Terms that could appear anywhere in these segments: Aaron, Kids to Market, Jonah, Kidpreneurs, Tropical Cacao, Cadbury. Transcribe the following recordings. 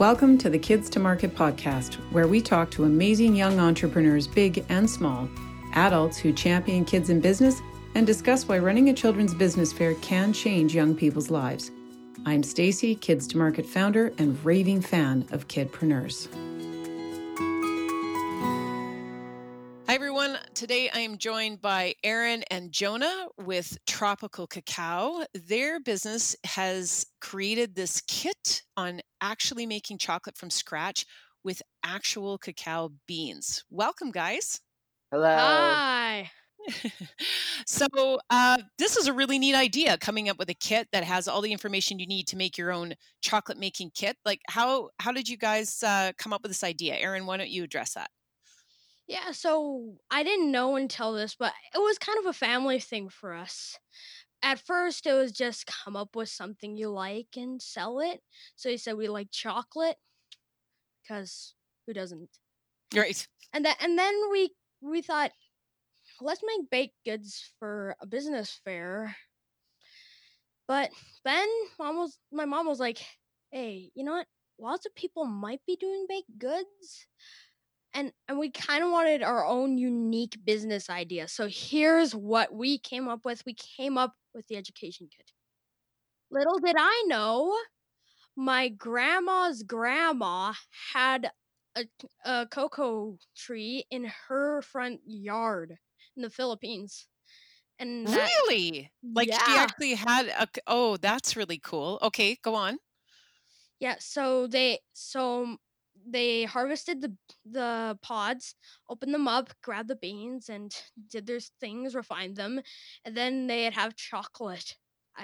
Welcome to the Kids to Market podcast, where we talk to amazing young entrepreneurs, big and small, adults who champion kids in business, and discuss why running a children's business fair can change young people's lives. I'm Stacy, Kids to Market founder and raving fan of Kidpreneurs. Hi everyone, today I am joined by Aaron and Jonah with Tropical Cacao. Their business has created this kit on actually making chocolate from scratch with actual cacao beans. Welcome, guys. Hello. Hi. So this is a really neat idea, coming up with a kit that has all the information you need to make your own chocolate making kit. Like, how did you guys come up with this idea? Aaron, why don't you address that? Yeah, so I didn't know until this, but it was kind of a family thing for us. At first, it was just come up with something you like and sell it. So he said we like chocolate, because who doesn't? Right. And then we thought, let's make baked goods for a business fair. But then my mom was like, hey, you know what? Lots of people might be doing baked goods. And we kind of wanted our own unique business idea. So here's what we came up with. We came up with the education kit. Little did I know, my grandma's grandma had a cocoa tree in her front yard in the Philippines. And that, really? Like, yeah. She actually had oh, that's really cool. Okay, go on. Yeah, so they harvested the pods, opened them up, grabbed the beans, and did their things, refined them, and then they'd have chocolate.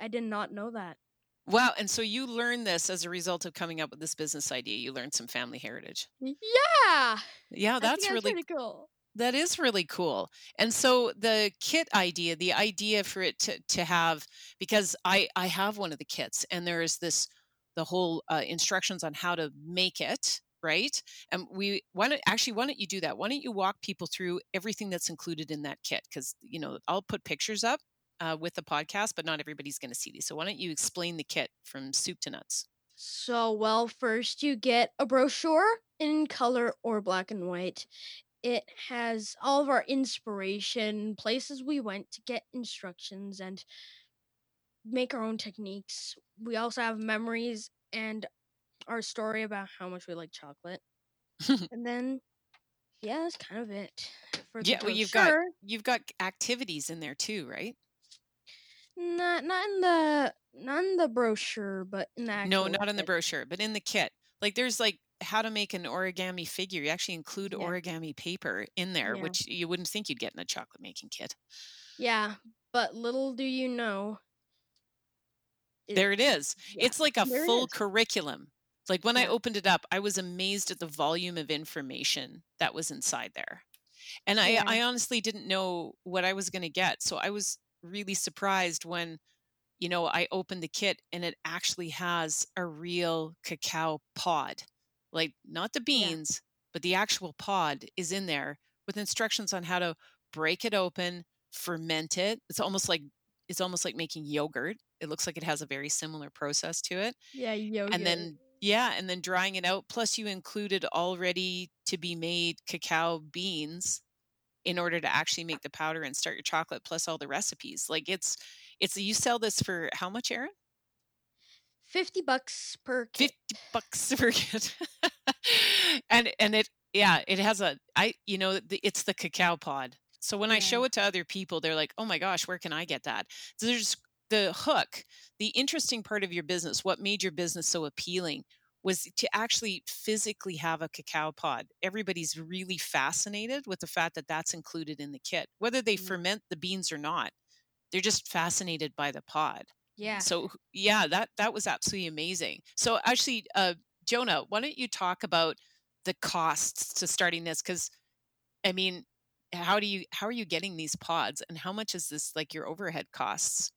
I did not know that. Wow, and so you learned this as a result of coming up with this business idea. You learned some family heritage. Yeah! Yeah, that's really cool. That is really cool. And so the kit idea, the idea for it to have, because I have one of the kits, and there is the whole instructions on how to make it. Right. And why don't you do that? Why don't you walk people through everything that's included in that kit? Because, you know, I'll put pictures up with the podcast, but not everybody's going to see these. So why don't you explain the kit from soup to nuts? So, well, first you get a brochure in color or black and white. It has all of our inspiration, places we went to get instructions and make our own techniques. We also have memories and our story about how much we like chocolate. And then, yeah, that's kind of it. You've got activities in there too, right? Not in the brochure, but in the actual in the brochure, but in the kit. Like, there's like how to make an origami figure. You actually include origami paper in there, which you wouldn't think you'd get in a chocolate making kit. Yeah, but little do you know. There it is. Yeah. It's like a full curriculum. Like, when I opened it up, I was amazed at the volume of information that was inside there. And I honestly didn't know what I was going to get. So I was really surprised when, you know, I opened the kit and it actually has a real cacao pod. Like, not the beans, but the actual pod is in there with instructions on how to break it open, ferment it. It's almost like making yogurt. It looks like it has a very similar process to it. Yeah, yogurt. And then drying it out. Plus, you included already to be made cacao beans in order to actually make the powder and start your chocolate. Plus, all the recipes. Like, it's you sell this for how much, Aaron? $50 per kit. And it has it's the cacao pod. So when I show it to other people, they're like, oh my gosh, where can I get that? So there's the hook, the interesting part of your business, what made your business so appealing was to actually physically have a cacao pod. Everybody's really fascinated with the fact that that's included in the kit, whether they ferment the beans or not. They're just fascinated by the pod. Yeah. So that was absolutely amazing. So actually, Jonah, why don't you talk about the costs to starting this? Because, I mean, how are you getting these pods, and how much is this, like, your overhead costs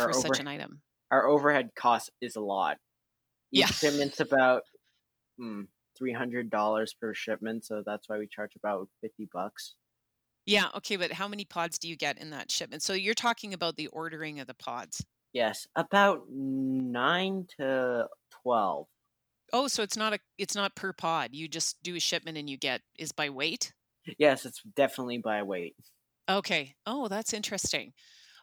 for such an item? Our overhead cost is a lot. Shipment's about $300 per shipment, so that's why we charge about $50. Yeah, okay, but how many pods do you get in that shipment? So you're talking about the ordering of the pods. Yes, about 9 to 12. Oh, so it's not per pod. You just do a shipment and you get is by weight? Yes, it's definitely by weight. Okay. Oh, that's interesting.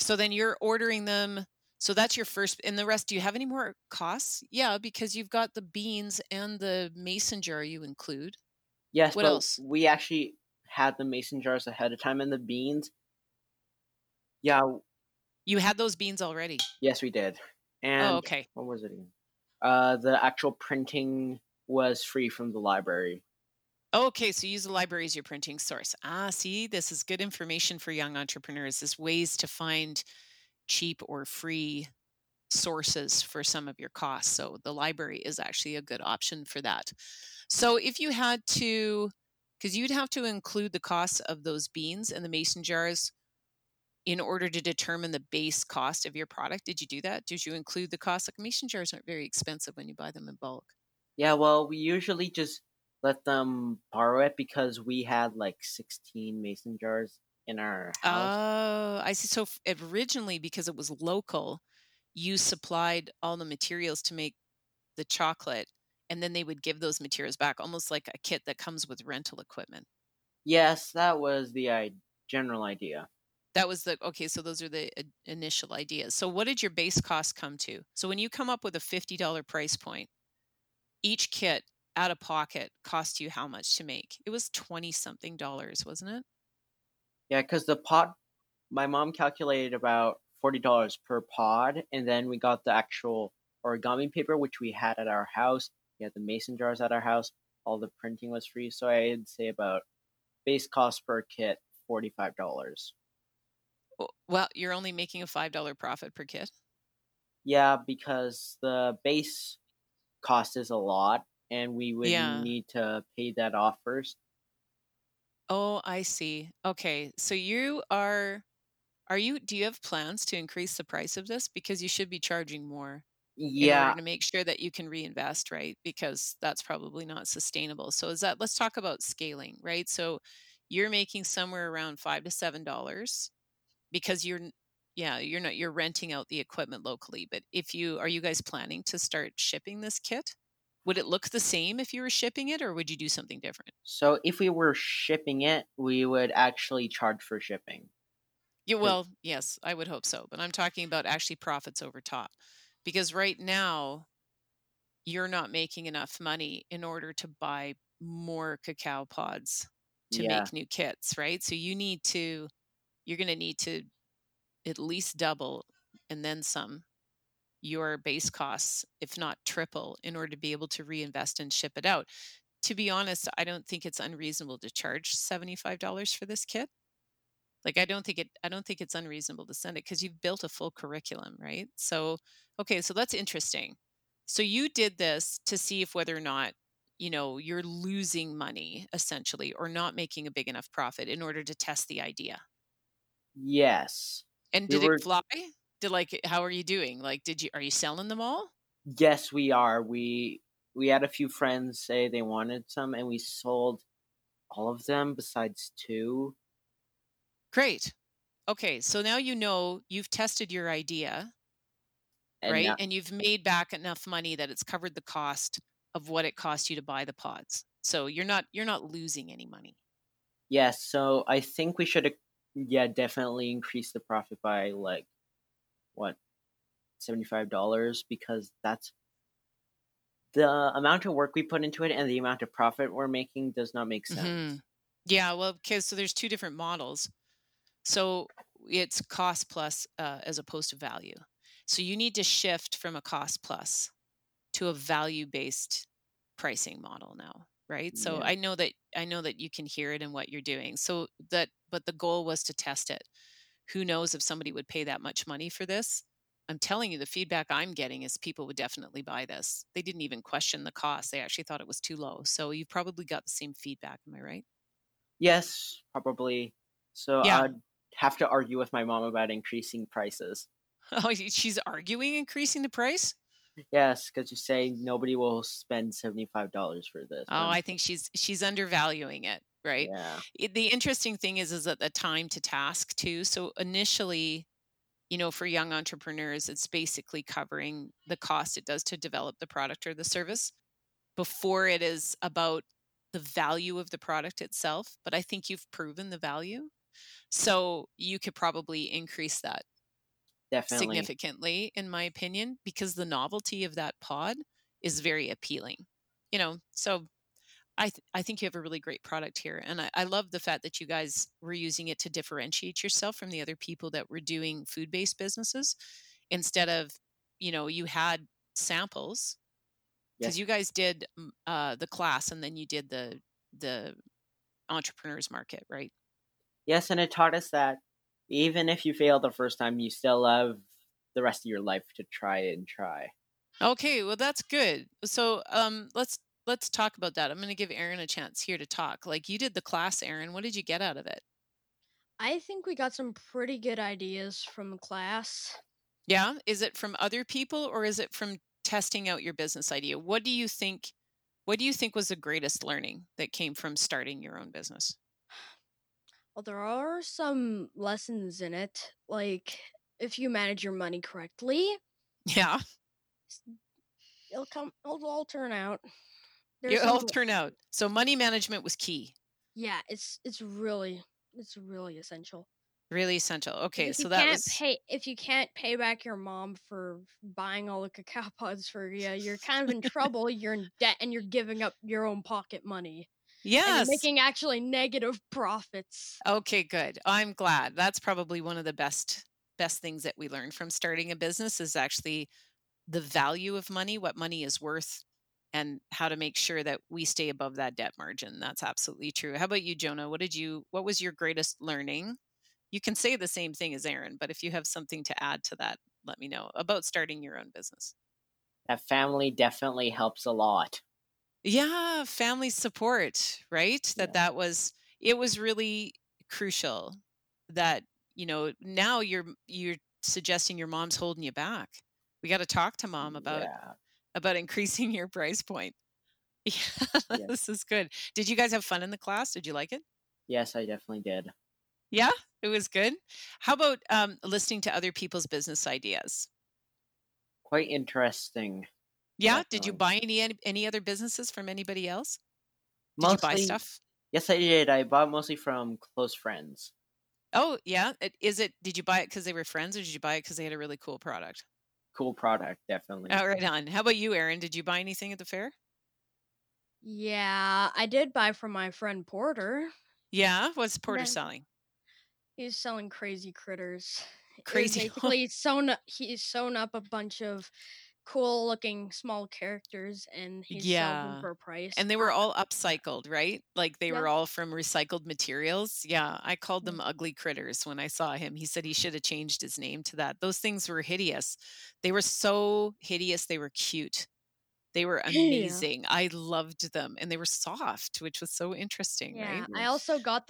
So then you're ordering them. So that's your first, and the rest, do you have any more costs? Yeah, because you've got the beans and the mason jar you include. Yes, what else? We actually had the mason jars ahead of time and the beans. Yeah. You had those beans already? Yes, we did. And okay. What was it again? The actual printing was free from the library. Okay, so use the library as your printing source. Ah, see, this is good information for young entrepreneurs. There's ways to find cheap or free sources for some of your costs. So the library is actually a good option for that. So if you had to, because you'd have to include the costs of those beans and the mason jars in order to determine the base cost of your product. Did you do that? Did you include the cost? Like mason jars aren't very expensive when you buy them in bulk. Yeah, well, we usually just let them borrow it because we had like 16 mason jars in our house. Oh, I see. So originally, because it was local, you supplied all the materials to make the chocolate, and then they would give those materials back, almost like a kit that comes with rental equipment. Yes, that was the general idea. That was okay, so those are the initial ideas. So what did your base cost come to? So when you come up with a $50 price point, each kit out of pocket cost you how much to make? It was $20-something, wasn't it? Yeah, because the pod, my mom calculated about $40 per pod, and then we got the actual origami paper, which we had at our house. We had the mason jars at our house. All the printing was free, so I'd say about base cost per kit, $45. Well, you're only making a $5 profit per kit? Yeah, because the base cost is a lot, and we would need to pay that off first. Oh, I see. Okay. So do you have plans to increase the price of this? Because you should be charging more in order to make sure that you can reinvest, right? Because that's probably not sustainable. So let's talk about scaling, right? So you're making somewhere around $5 to $7 because you're renting out the equipment locally. But are you guys planning to start shipping this kit? Would it look the same if you were shipping it, or would you do something different? So if we were shipping it, we would actually charge for shipping. Yeah, well, yes, I would hope so. But I'm talking about actually profits over top. Because right now, you're not making enough money in order to buy more cacao pods to make new kits, right? So you're going to need to at least double and then some your base costs, if not triple, in order to be able to reinvest and ship it out. To be honest, I don't think it's unreasonable to charge $75 for this kit. Like, I don't think it's unreasonable to send it because you've built a full curriculum, right? So, okay, so that's interesting. So you did this to see if whether or not, you're losing money essentially, or not making a big enough profit in order to test the idea. Yes. And did it fly? How are you doing? Like, are you selling them all? Yes, we are. We had a few friends say they wanted some, and we sold all of them besides two. Great. Okay, so now you've tested your idea, right? And you've made back enough money that it's covered the cost of what it cost you to buy the pods. So you're not losing any money. Yes. So I think we should, definitely increase the profit by like, what, $75, because that's the amount of work we put into it and the amount of profit we're making does not make sense. Mm-hmm. Yeah, well, because so there's two different models. So it's cost plus as opposed to value. So you need to shift from a cost plus to a value-based pricing model now, right? Yeah. So I know that you can hear it in what you're doing. So but the goal was to test it. Who knows if somebody would pay that much money for this? I'm telling you, the feedback I'm getting is people would definitely buy this. They didn't even question the cost. They actually thought it was too low. So you probably got the same feedback. Am I right? Yes, probably. So yeah. I'd have to argue with my mom about increasing prices. Oh, she's arguing increasing the price? Yes, because you say nobody will spend $75 for this. Oh, I think she's undervaluing it. Right. Yeah. The interesting thing is that the time to task too. So initially, for young entrepreneurs, it's basically covering the cost it does to develop the product or the service. before it is about the value of the product itself. But I think you've proven the value. So you could probably increase that definitely significantly, in my opinion, because the novelty of that pod is very appealing, you know? So I think you have a really great product here. And I love the fact that you guys were using it to differentiate yourself from the other people that were doing food-based businesses. Instead of, you know, you had samples because you guys did the class and then you did the entrepreneurs market, right? Yes. And it taught us that even if you fail the first time, you still have the rest of your life to try and try. Okay. Well, that's good. So let's talk about that. I'm going to give Aaron a chance here to talk. Like, you did the class, Aaron. What did you get out of it? I think we got some pretty good ideas from class. Yeah. Is it from other people or is it from testing out your business idea? What do you think was the greatest learning that came from starting your own business? Well, there are some lessons in it. Like, if you manage your money correctly, yeah, it'll all turn out. So money management was key. Yeah, it's really essential. Really essential. Okay, so that was... if you can't pay back your mom for buying all the cacao pods for you, you're kind of in trouble. You're in debt, and you're giving up your own pocket money. Yes. And making actually negative profits. Okay, good. I'm glad. That's probably one of the best things that we learned from starting a business is actually the value of money, what money is worth, and how to make sure that we stay above that debt margin. That's absolutely true. How about you, Jonah? What was your greatest learning? You can say the same thing as Aaron, but if you have something to add to that, let me know about starting your own business. That family definitely helps a lot. Yeah, family support, right? Yeah. It was really crucial that, you know, now you're suggesting your mom's holding you back. We got to talk to mom about increasing your price point. Yeah, yes. This is good. Did you guys have fun in the class? Did you like it? Yes, I definitely did. Yeah, it was good. How about listening to other people's business ideas? Quite interesting. Yeah. Definitely. Did you buy any other businesses from anybody else? Did you buy stuff? Yes, I did. I bought mostly from close friends. Oh, yeah. Did you buy it because they were friends, or did you buy it because they had a really cool product? Cool product, definitely. All right, on. How about you, Aaron? Did you buy anything at the fair? Yeah, I did buy from my friend Porter. Yeah, what's Porter selling? He's selling crazy critters. Crazy. Basically, he's sewn up a bunch of cool-looking small characters, and he's selling them for a price. And they were all upcycled, right? Like, they were all from recycled materials. Yeah, I called them ugly critters when I saw him. He said he should have changed his name to that. Those things were hideous. They were so hideous. They were cute. They were amazing. Yeah. I loved them, and they were soft, which was so interesting. Yeah, right? I also got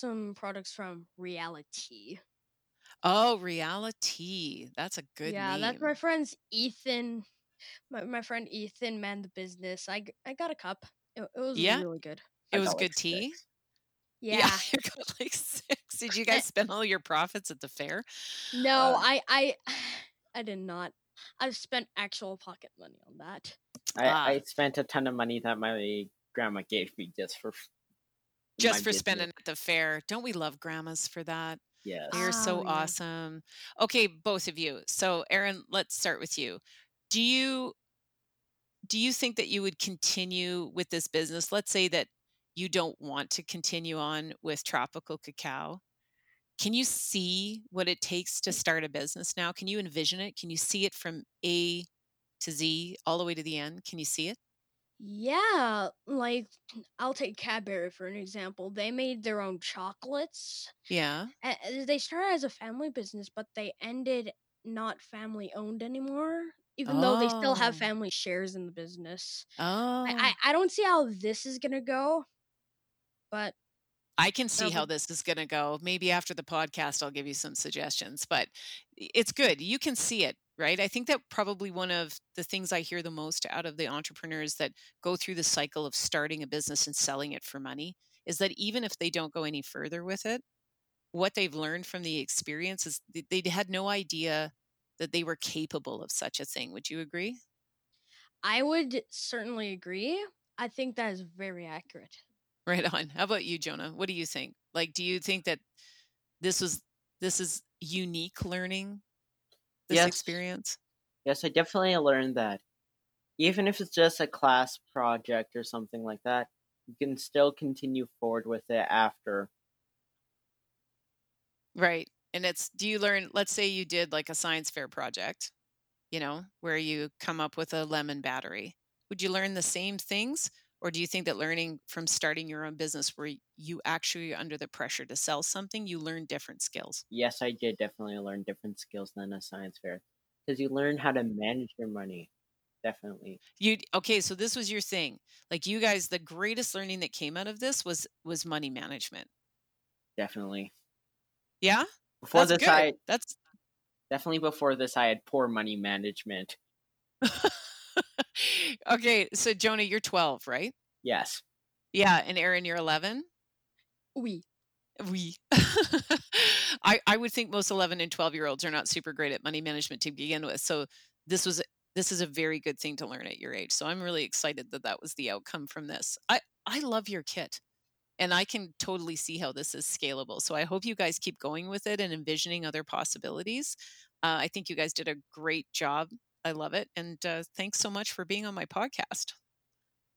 some products from Reality. Oh, Reality. That's a good name. Yeah, that's my friend's Ethan. My friend Ethan ran the business. I got a cup. It was really good. It was good tea? Yeah. You got like six. Did you guys spend all your profits at the fair? No, I did not. I've spent actual pocket money on that. I spent a ton of money that my grandma gave me just for spending at the fair. Don't we love grandmas for that? Yes. You're so awesome. Okay, both of you. So, Aaron, let's start with you. Do you think that you would continue with this business? Let's say that you don't want to continue on with Tropical Cacao. Can you see what it takes to start a business now? Can you envision it? Can you see it from A to Z all the way to the end? Can you see it? Yeah, like, I'll take Cadbury for an example. They made their own chocolates. Yeah. They started as a family business, but they ended not family owned anymore, even though they still have family shares in the business. Oh. I don't see how this is going to go, but... I can see how this is going to go. Maybe after the podcast, I'll give you some suggestions, but it's good. You can see it, right? I think that probably one of the things I hear the most out of the entrepreneurs that go through the cycle of starting a business and selling it for money is that even if they don't go any further with it, what they've learned from the experience is they had no idea that they were capable of such a thing. Would you agree? I would certainly agree. I think that is very accurate. Right on. How about you, Jonah? What do you think? Like, do you think that this is unique learning, this experience? Yes, I definitely learned that. Even if it's just a class project or something like that, you can still continue forward with it after. Right. And do you learn, let's say you did like a science fair project, where you come up with a lemon battery. Would you learn the same things? Or do you think that learning from starting your own business where you actually are under the pressure to sell something, you learn different skills? Yes, I did definitely learn different skills than a science fair because you learn how to manage your money. Definitely. Okay, so this was your thing. Like you guys, the greatest learning that came out of this was money management. Definitely. Yeah? Before this, I had poor money management. Okay, so Jonah, you're 12, right? Yes. Yeah, and Aaron, you're 11? Oui. I would think most 11 and 12-year-olds are not super great at money management to begin with. So this is a very good thing to learn at your age. So I'm really excited that was the outcome from this. I love your kit. And I can totally see how this is scalable. So I hope you guys keep going with it and envisioning other possibilities. I think you guys did a great job. I love it. And thanks so much for being on my podcast.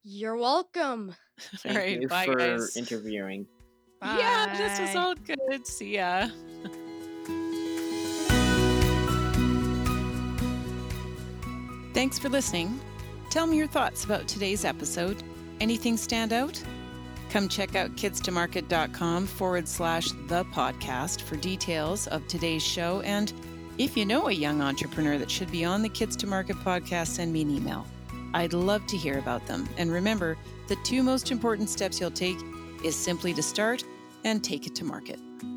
You're welcome. Thank All right, you bye, for guys. Interviewing. Bye. Yeah, this was all good. See ya. Thanks for listening. Tell me your thoughts about today's episode. Anything stand out? Come check out kidstomarket.com/the podcast for details of today's show. And if you know a young entrepreneur that should be on the Kids to Market podcast, send me an email. I'd love to hear about them. And remember, the two most important steps you'll take is simply to start and take it to market.